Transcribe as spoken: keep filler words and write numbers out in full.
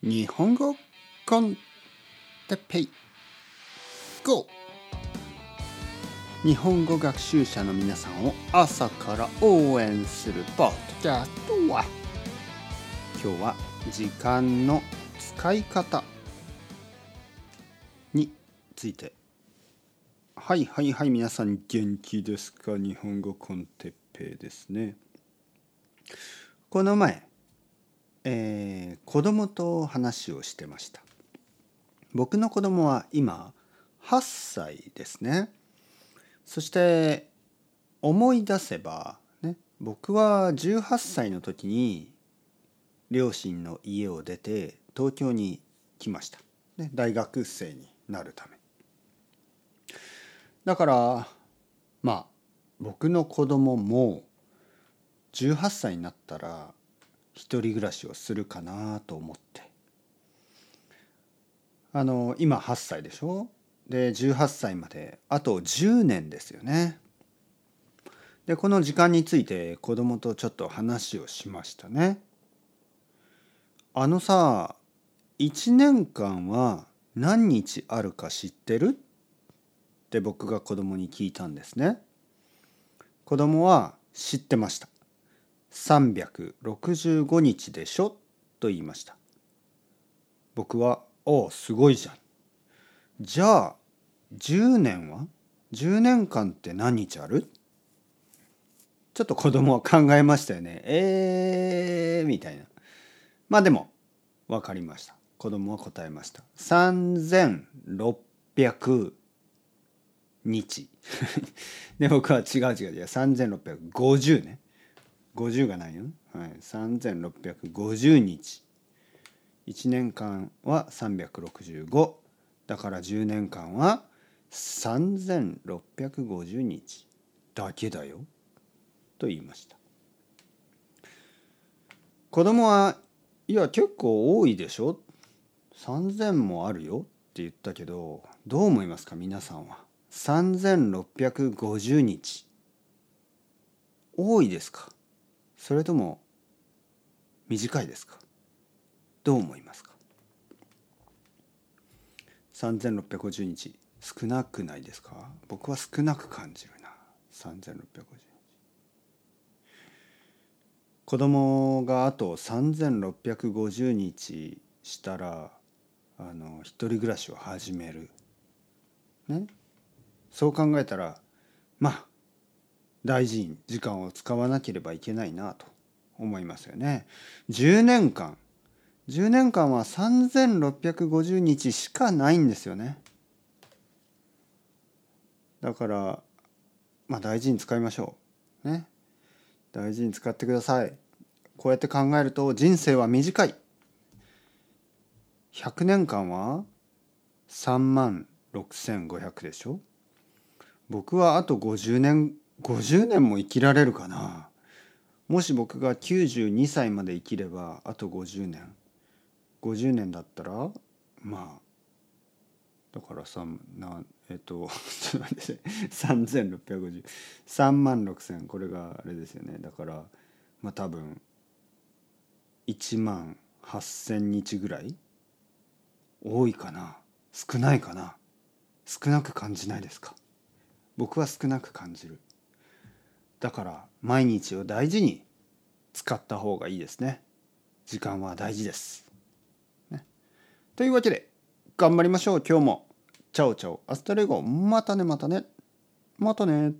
日本語コンテッペイ ゴー。日本語学習者の皆さんを朝から応援するポッドキャストは、今日は時間の使い方について。はいはいはい、皆さん元気ですか？日本語コンテッペイですね。この前、えー、子供と話をしてました。僕の子供は今はっさいですね。そして思い出せば、ね、僕はじゅうはっさいの時に両親の家を出て東京に来ました、ね、大学生になるため。だからまあ僕の子供もじゅうはっさいになったら一人暮らしをするかなと思って、あの今はっさいでしょ。でじゅうはっさいまであとじゅうねんですよね。でこの時間について子供とちょっと話をしましたね。あのさ、いちねんかんは何日あるか知ってる？って僕が子供に聞いたんですね。子供は知ってました。さんびゃくろくじゅうごにちでしょと言いました。僕は、お、すごいじゃん。じゃあじゅうねんはじゅうねんかんって何日ある？ちょっと子供は考えましたよね。えーみたいな。まあでも分かりました。子供は答えました。さんぜんろっぴゃくにち。で僕は違う違う違う。さんぜんろっぴゃくごじゅうね。ごじゅうがないよ、はい、さんぜんろっぴゃくごじゅうにち。いちねんかんはさんびゃくろくじゅうごだからじゅうねんかんはさんぜんろっぴゃくごじゅうにちだけだよと言いました。子供はいや結構多いでしょ、さんぜんもあるよって言ったけど、どう思いますか皆さんは。さんぜんろっぴゃくごじゅうにち多いですか、それとも短いですか、どう思いますか。さんぜんろっぴゃくごじゅうにち少なくないですか。僕は少なく感じるな、さんぜんろっぴゃくごじゅうにち。子供があとさんぜんろっぴゃくごじゅうにちしたらあの一人暮らしを始める、ね、そう考えたらまあ大事に時間を使わなければいけないなと思いますよね。じゅうねんかん、じゅうねんかんはさんぜんろっぴゃくごじゅうにちしかないんですよね。だからまあ大事に使いましょうね。大事に使ってください。こうやって考えると人生は短い。ひゃくねんかんはさんまんろくせんごひゃくでしょ。僕はあとごじゅうねんごじゅうねんも生きられるかな。もし僕がきゅうじゅうにさいまで生きればあとごじゅうねん。ごじゅうねんだったらまあだからさなえっとちょっと待ってね、さんぜんろっぴゃくごじゅう さんまんろくせん、これがあれですよね。だからまあ多分いちまんはっせんにちぐらい。多いかな少ないかな。少なく感じないですか。僕は少なく感じる。だから毎日を大事に使った方がいいですね。時間は大事です、ね、というわけで頑張りましょう今日も。チャオチャオアスタレゴ、またねまたねまたね。